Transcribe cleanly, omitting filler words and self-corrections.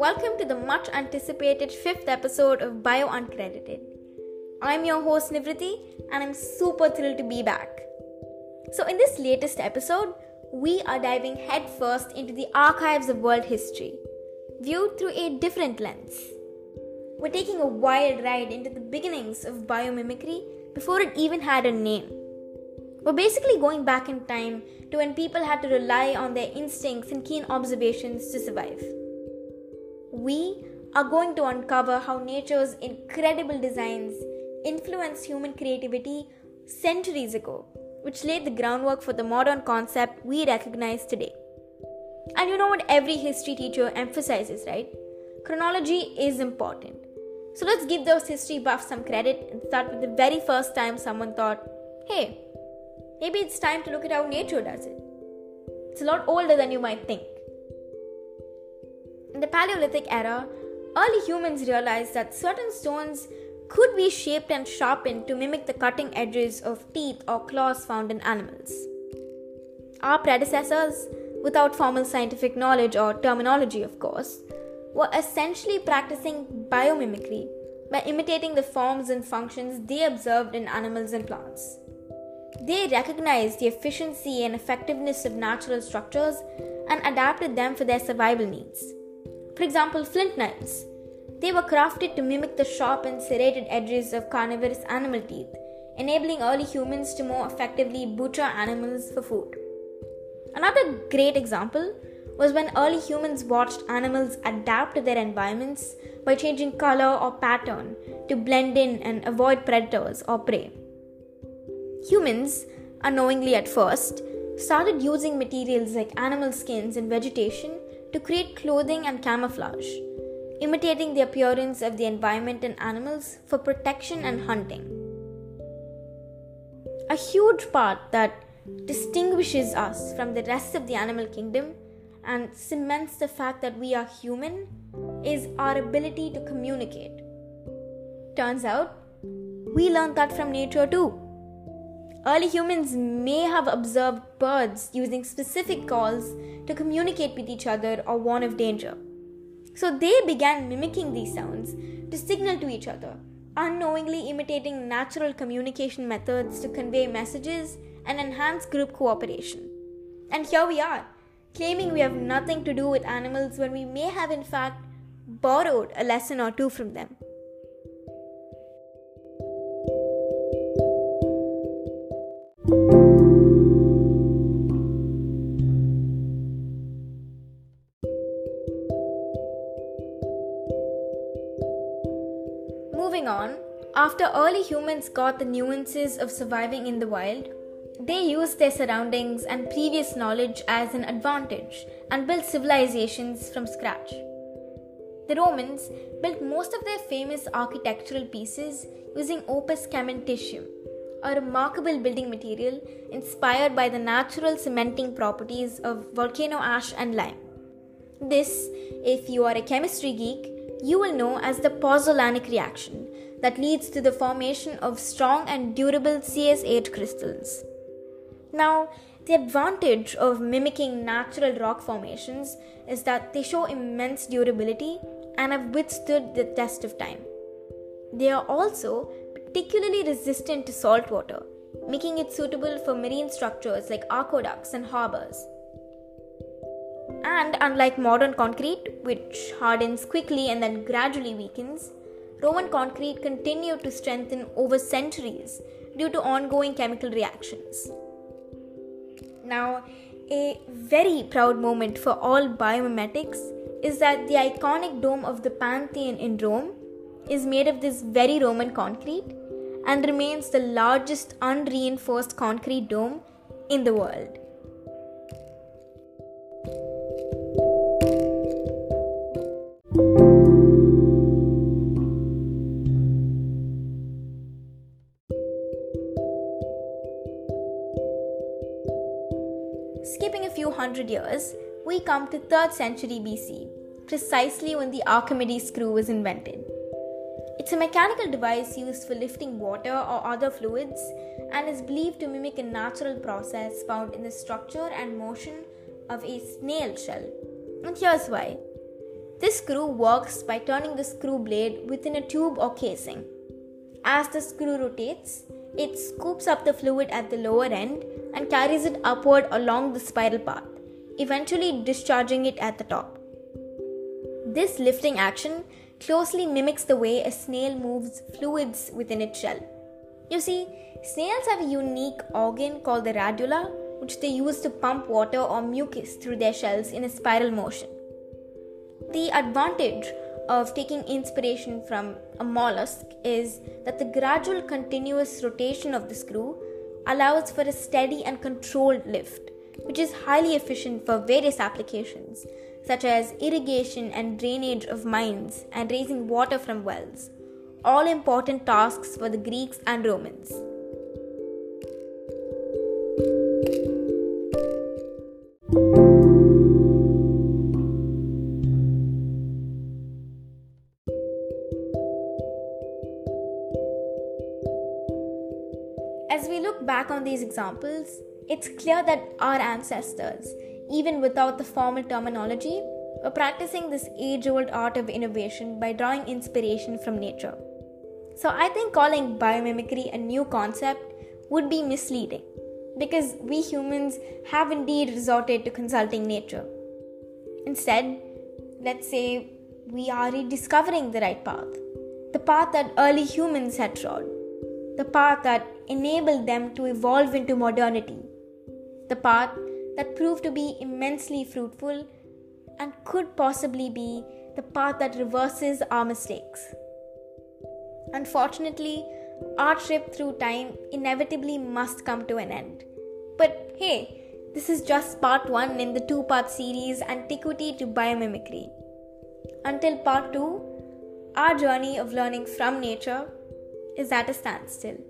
Welcome to the much anticipated 5th episode of Bio Uncredited. I'm your host Nivrrithi and I'm super thrilled to be back. So in this latest episode, we are diving headfirst into the archives of world history, viewed through a different lens. We're taking a wild ride into the beginnings of biomimicry before it even had a name. We're basically going back in time to when people had to rely on their instincts and keen observations to survive. We are going to uncover how nature's incredible designs influenced human creativity centuries ago, which laid the groundwork for the modern concept we recognize today. And you know what every history teacher emphasizes, right? Chronology is important. So let's give those history buffs some credit and start with the very first time someone thought, hey, maybe it's time to look at how nature does it. It's a lot older than you might think. In the Paleolithic era, early humans realized that certain stones could be shaped and sharpened to mimic the cutting edges of teeth or claws found in animals. Our predecessors, without formal scientific knowledge or terminology of course, were essentially practicing biomimicry by imitating the forms and functions they observed in animals and plants. They recognized the efficiency and effectiveness of natural structures and adapted them for their survival needs. For example, flint knives. They were crafted to mimic the sharp and serrated edges of carnivorous animal teeth, enabling early humans to more effectively butcher animals for food. Another great example was when early humans watched animals adapt to their environments by changing color or pattern to blend in and avoid predators or prey. Humans, unknowingly at first, started using materials like animal skins and vegetation to create clothing and camouflage, imitating the appearance of the environment and animals for protection and hunting. A huge part that distinguishes us from the rest of the animal kingdom and cements the fact that we are human is our ability to communicate. Turns out, we learned that from nature too. Early humans may have observed birds using specific calls to communicate with each other or warn of danger. So they began mimicking these sounds to signal to each other, unknowingly imitating natural communication methods to convey messages and enhance group cooperation. And here we are, claiming we have nothing to do with animals when we may have in fact borrowed a lesson or two from them. Moving on, after early humans got the nuances of surviving in the wild, they used their surroundings and previous knowledge as an advantage and built civilizations from scratch. The Romans built most of their famous architectural pieces using opus caementicium, a remarkable building material inspired by the natural cementing properties of volcano ash and lime. This, if you are a chemistry geek, you will know as the pozzolanic reaction that leads to the formation of strong and durable CS8 crystals. Now, the advantage of mimicking natural rock formations is that they show immense durability and have withstood the test of time. They are also particularly resistant to salt water, making it suitable for marine structures like aqueducts and harbors. And unlike modern concrete, which hardens quickly and then gradually weakens, Roman concrete continued to strengthen over centuries due to ongoing chemical reactions. Now, a very proud moment for all biomimetics is that the iconic dome of the Pantheon in Rome is made of this very Roman concrete and remains the largest unreinforced concrete dome in the world. Skipping a few hundred years, we come to 3rd century BC, precisely when the Archimedes screw was invented. It's a mechanical device used for lifting water or other fluids and is believed to mimic a natural process found in the structure and motion of a snail shell. And here's why. This screw works by turning the screw blade within a tube or casing. As the screw rotates, it scoops up the fluid at the lower end and carries it upward along the spiral path, eventually discharging it at the top. This lifting action closely mimics the way a snail moves fluids within its shell. You see, snails have a unique organ called the radula, which they use to pump water or mucus through their shells in a spiral motion. The advantage of taking inspiration from a mollusk is that the gradual continuous rotation of the screw allows for a steady and controlled lift, which is highly efficient for various applications, such as irrigation and drainage of mines and raising water from wells, all important tasks for the Greeks and Romans. As we look back on these examples, it's clear that our ancestors, even without the formal terminology, were practicing this age-old art of innovation by drawing inspiration from nature. So I think calling biomimicry a new concept would be misleading, because we humans have indeed resorted to consulting nature. Instead, let's say we are rediscovering the right path, the path that early humans had trod, the path that enabled them to evolve into modernity, the path that proved to be immensely fruitful and could possibly be the path that reverses our mistakes. Unfortunately, our trip through time inevitably must come to an end. But hey, this is just part 1 in the 2-part series Antiquity to Biomimicry. Until part 2, our journey of learning from nature is at a standstill.